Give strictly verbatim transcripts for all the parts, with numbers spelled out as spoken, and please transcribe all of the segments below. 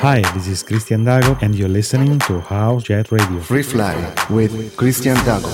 Hi, this is Christian D'Ago, and you're listening to House Jet Radio. Free Fly with Christian D'Ago.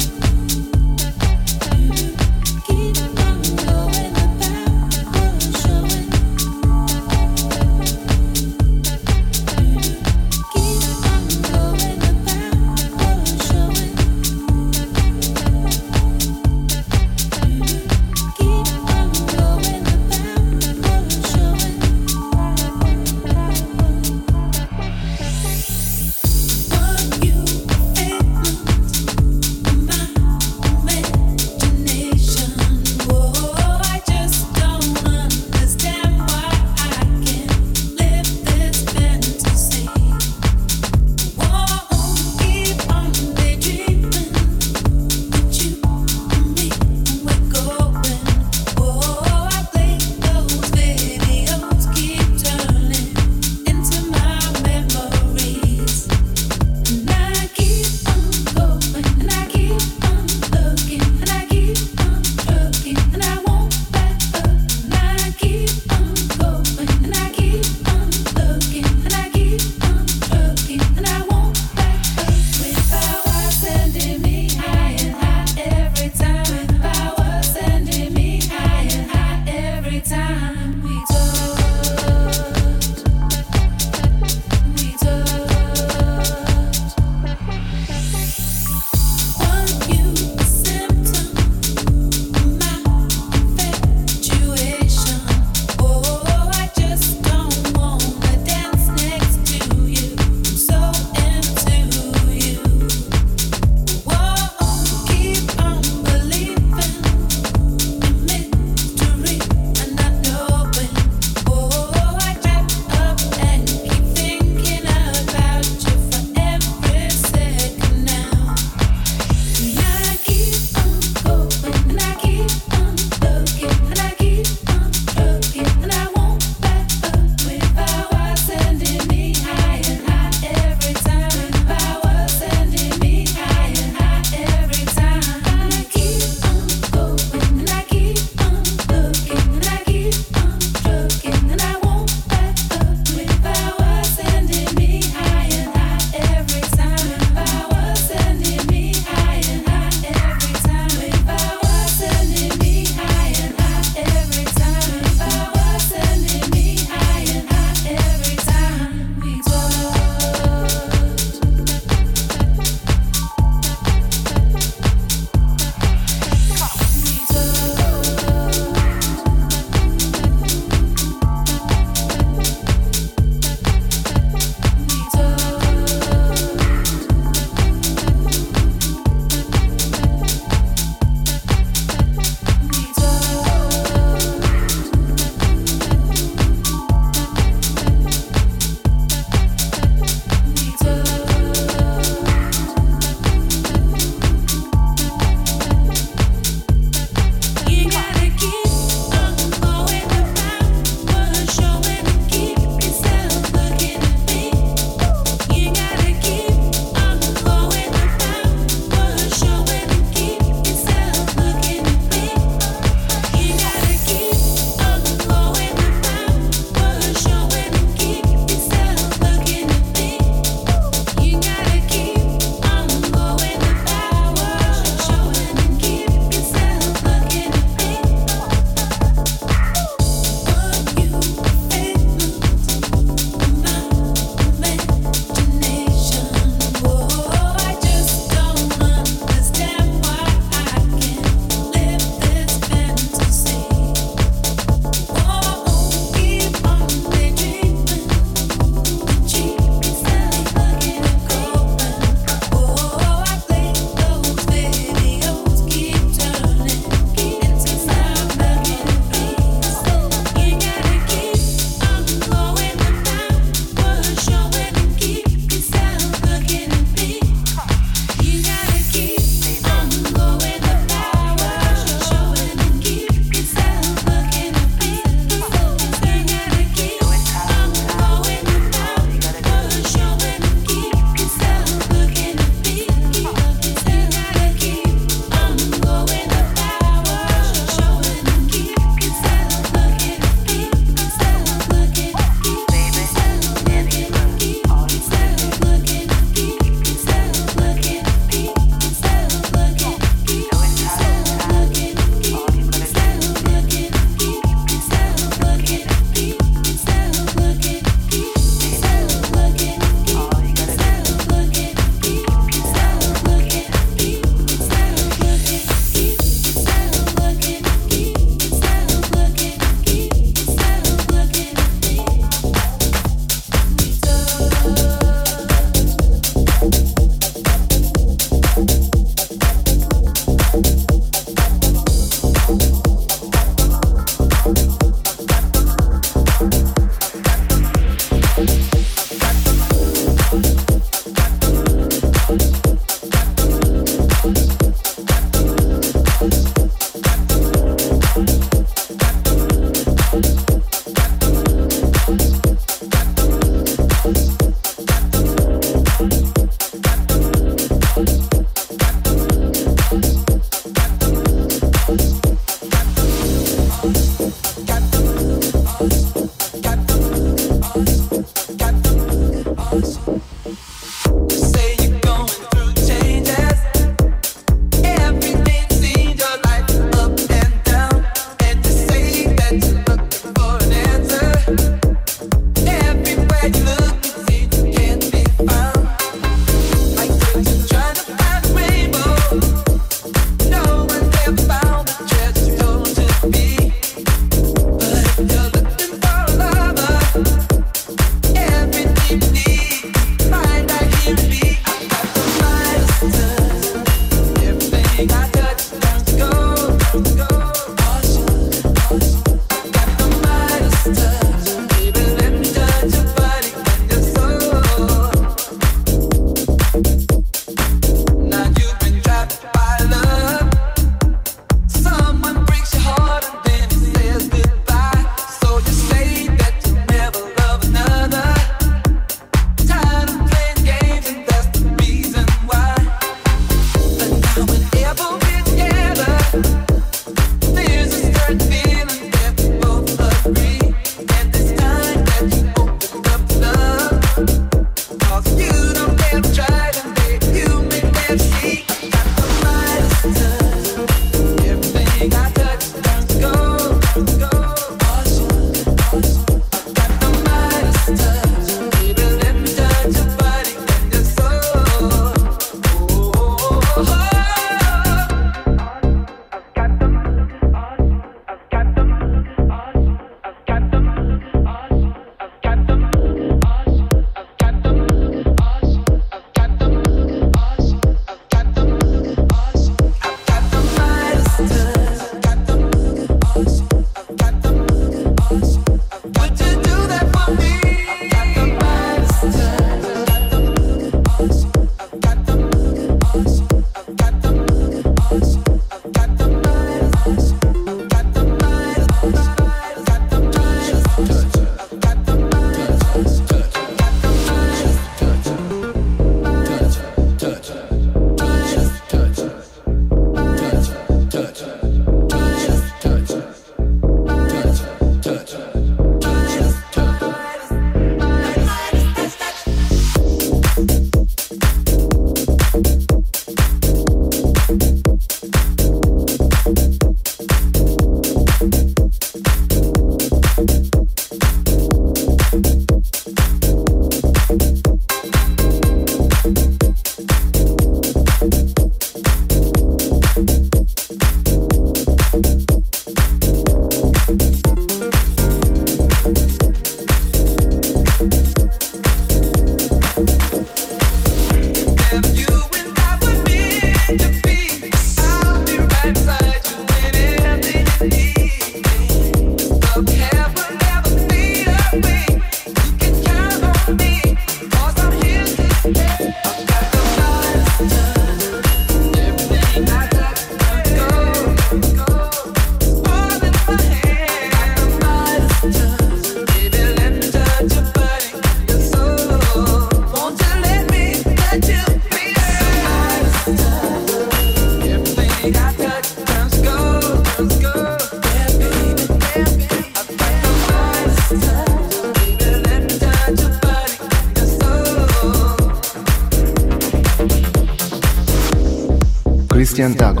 Christian D'Ago.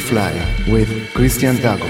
Free Fly with Christian D'Ago.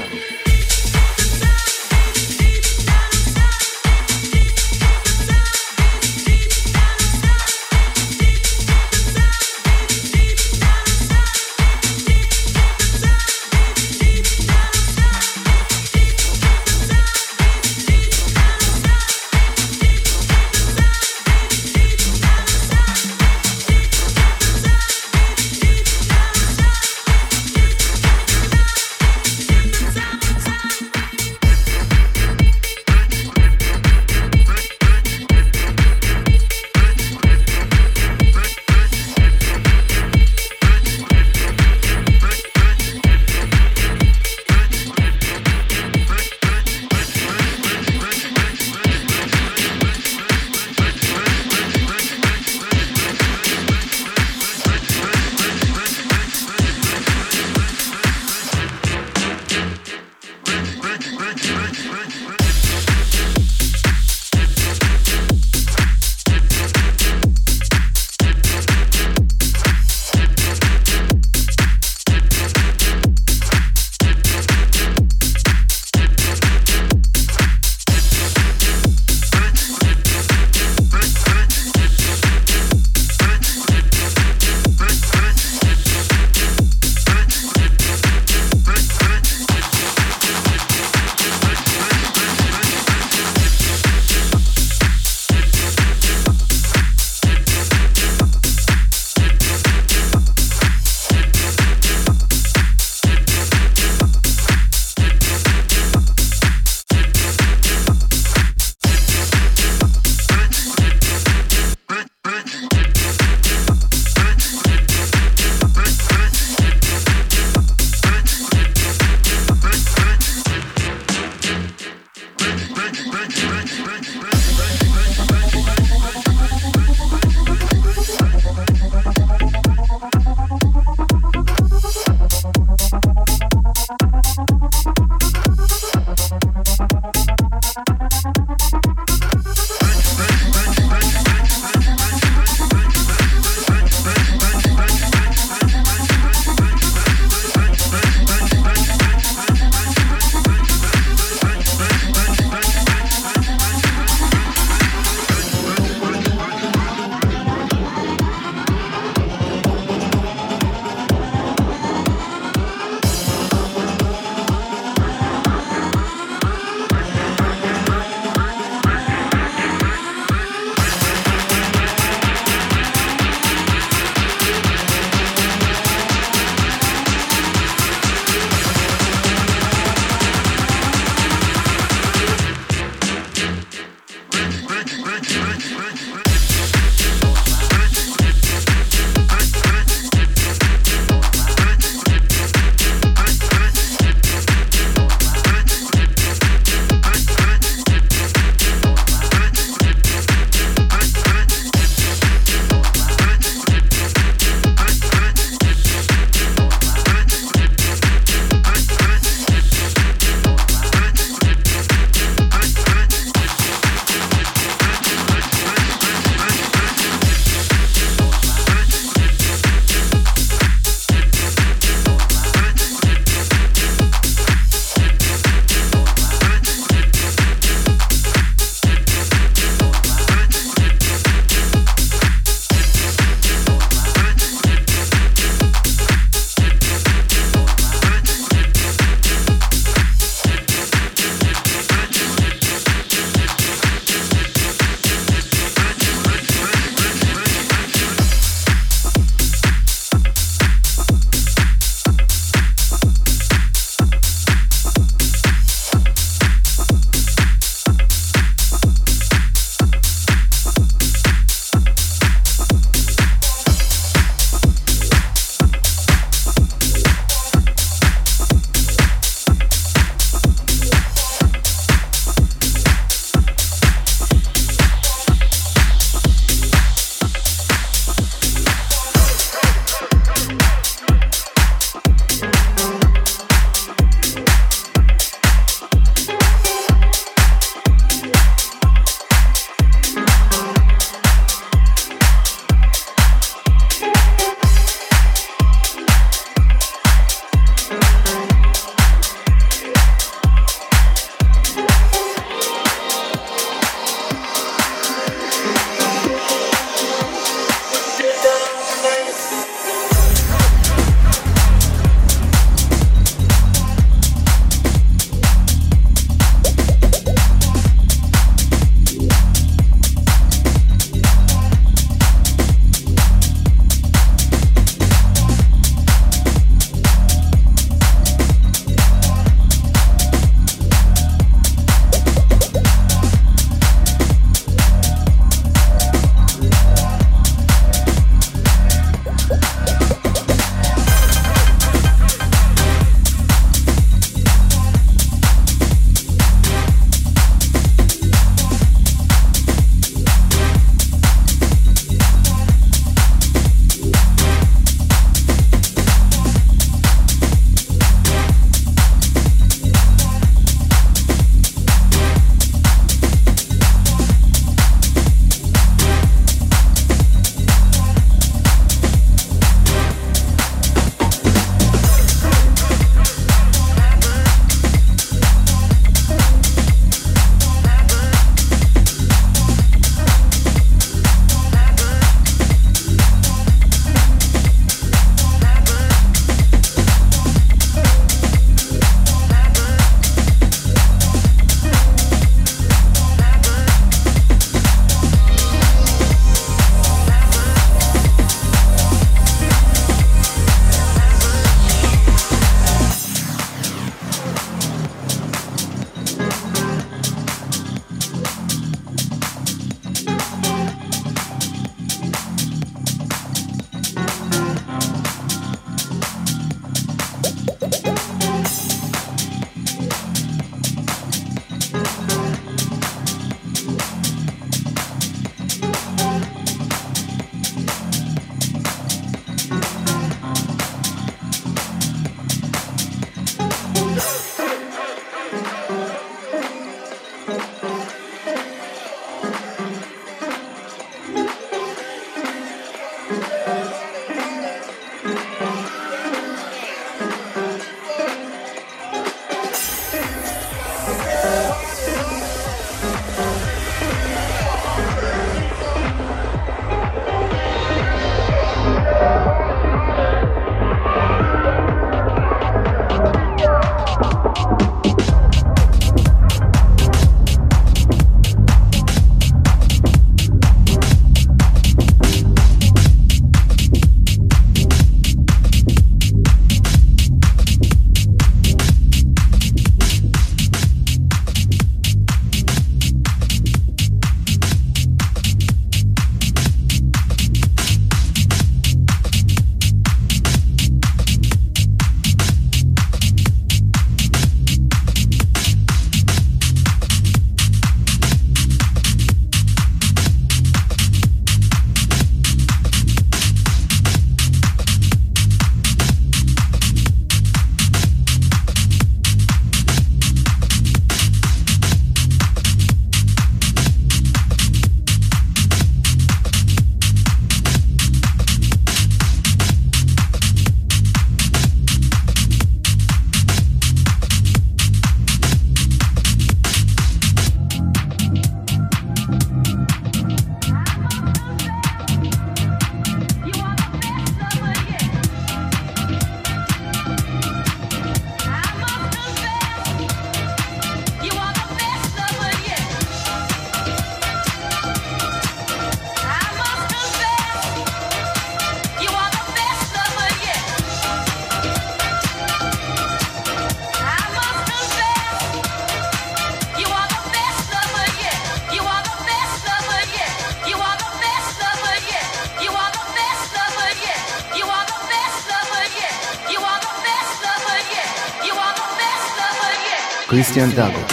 Christian Douglas.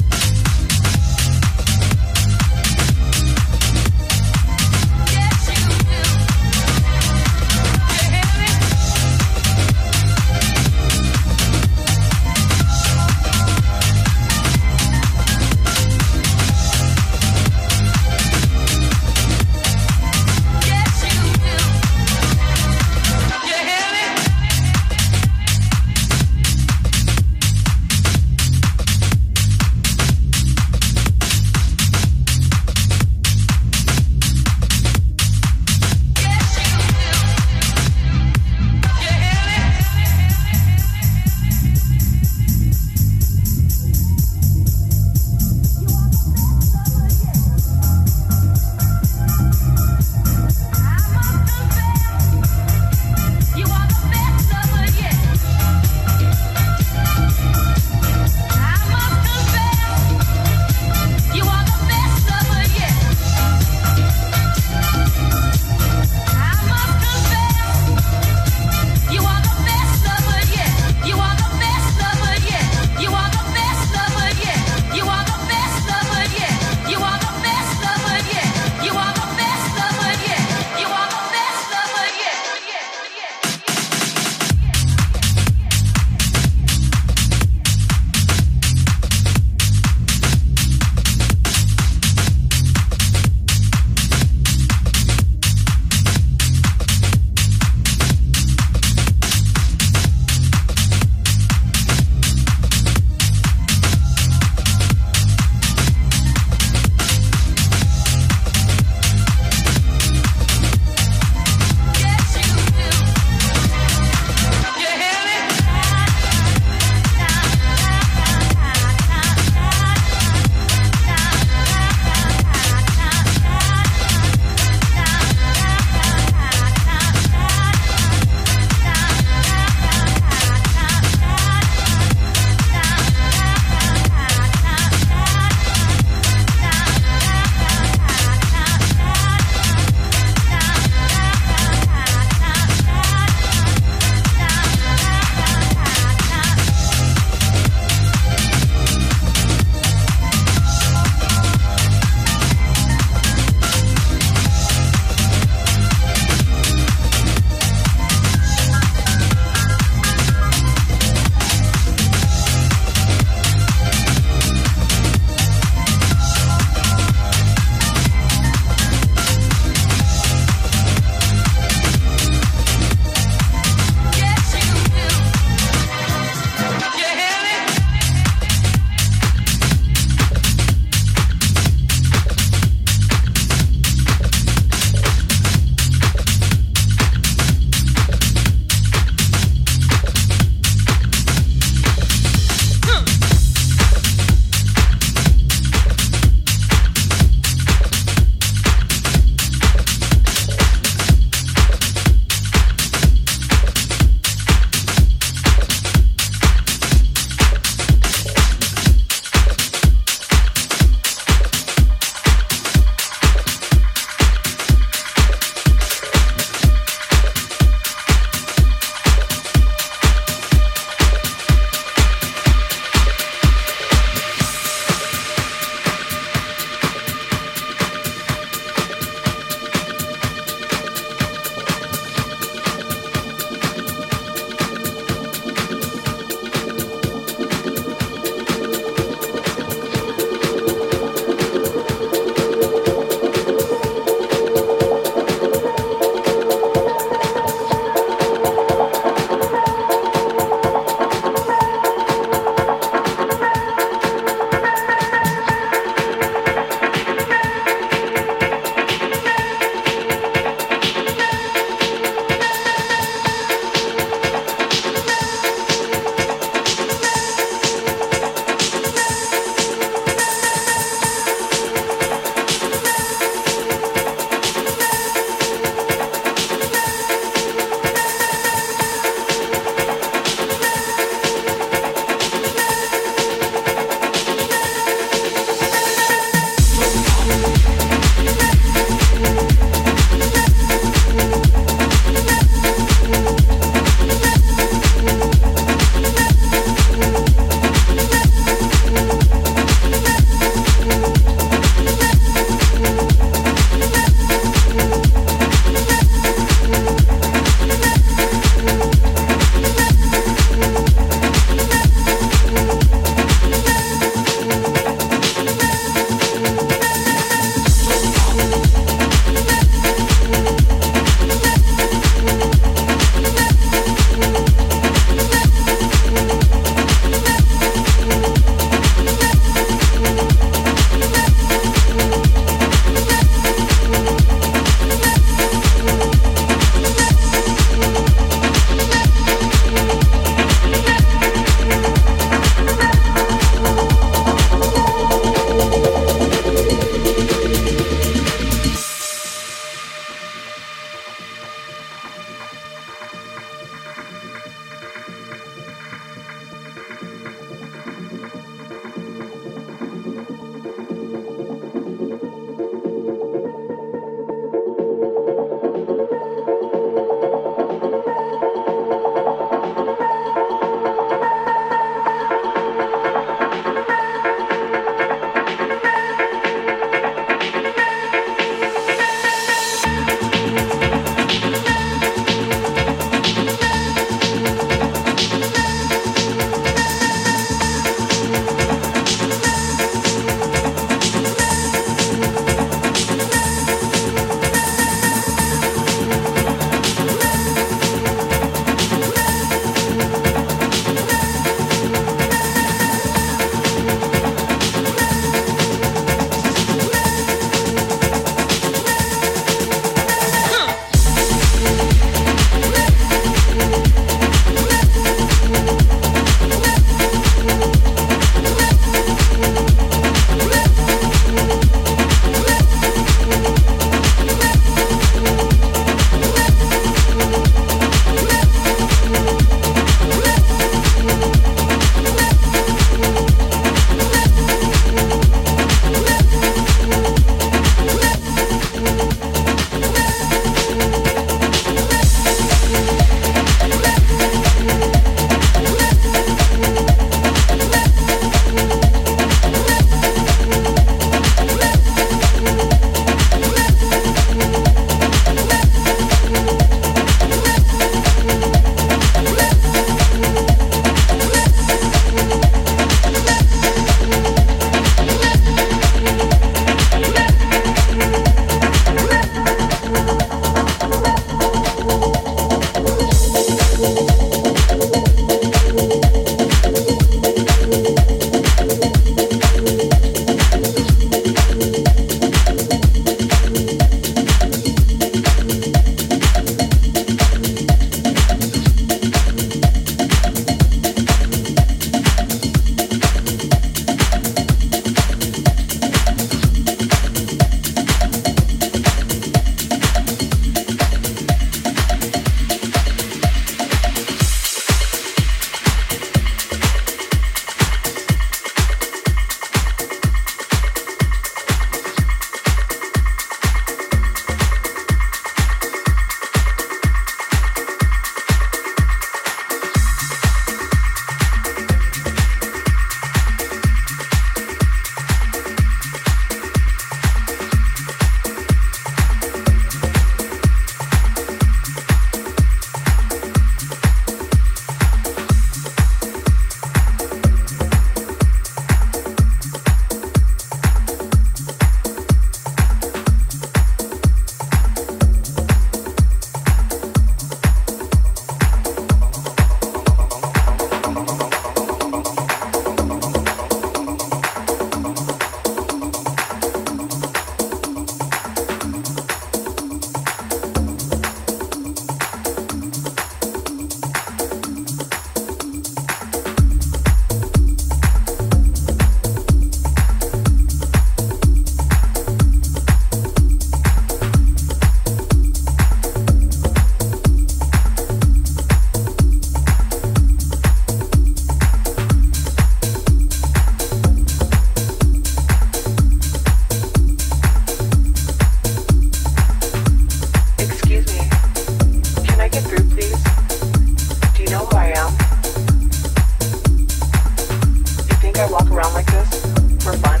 think I walk around like this for fun.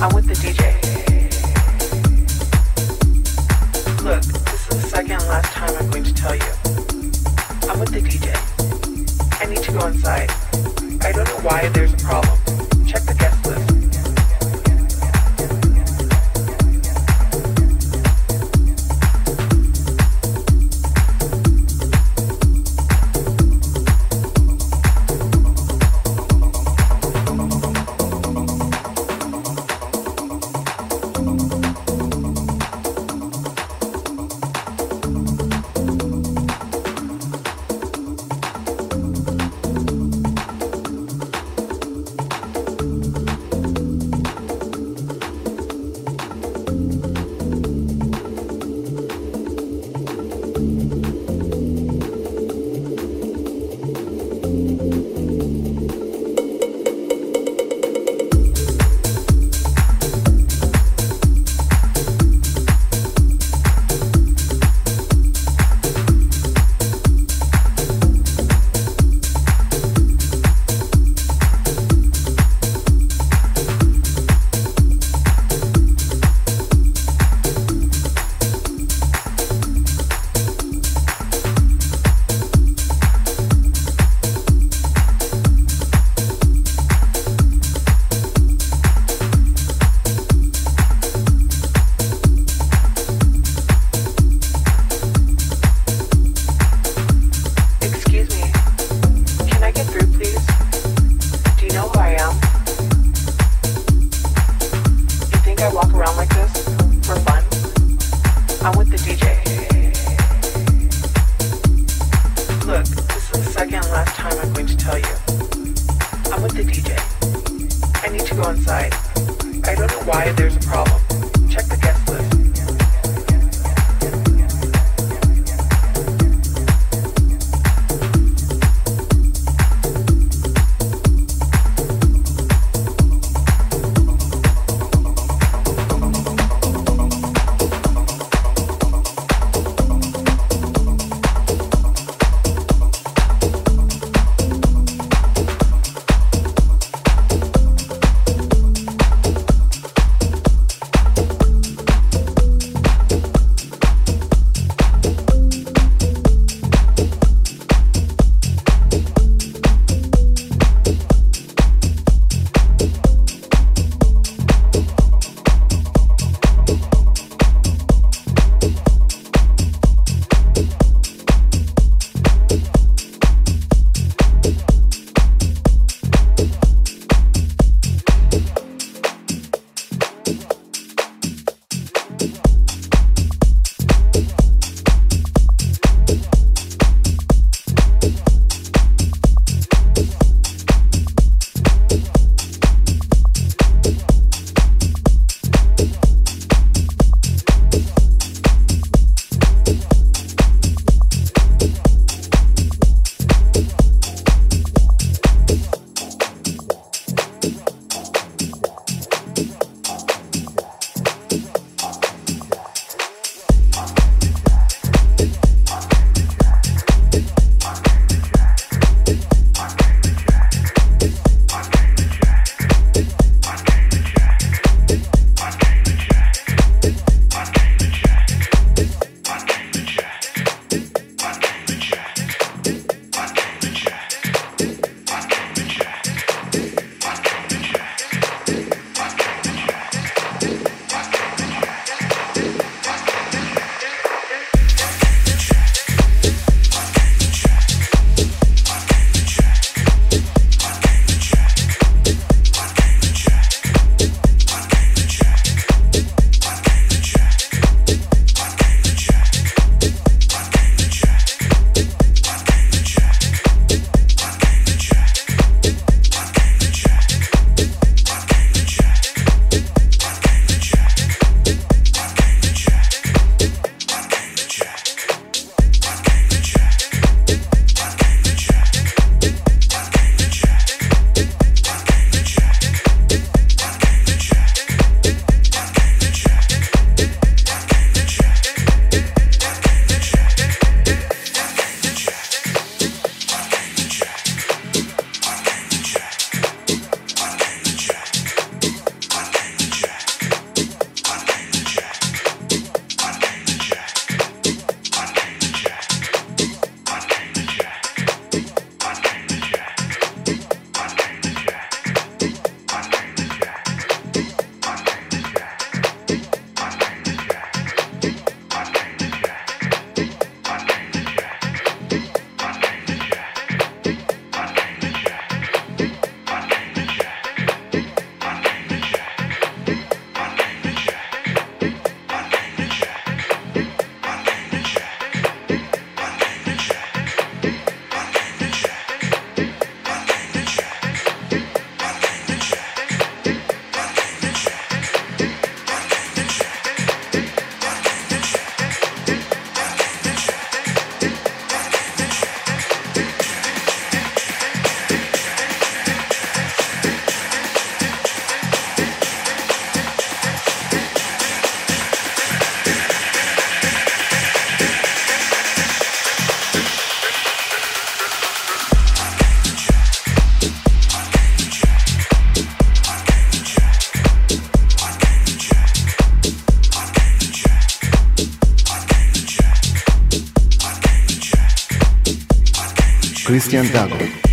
I'm with the D J. Look, this is the second and last time I'm going to tell you. I'm with the D J. I need to go inside. I don't know why there's a problem. Check the guest list. Christian D'Ago.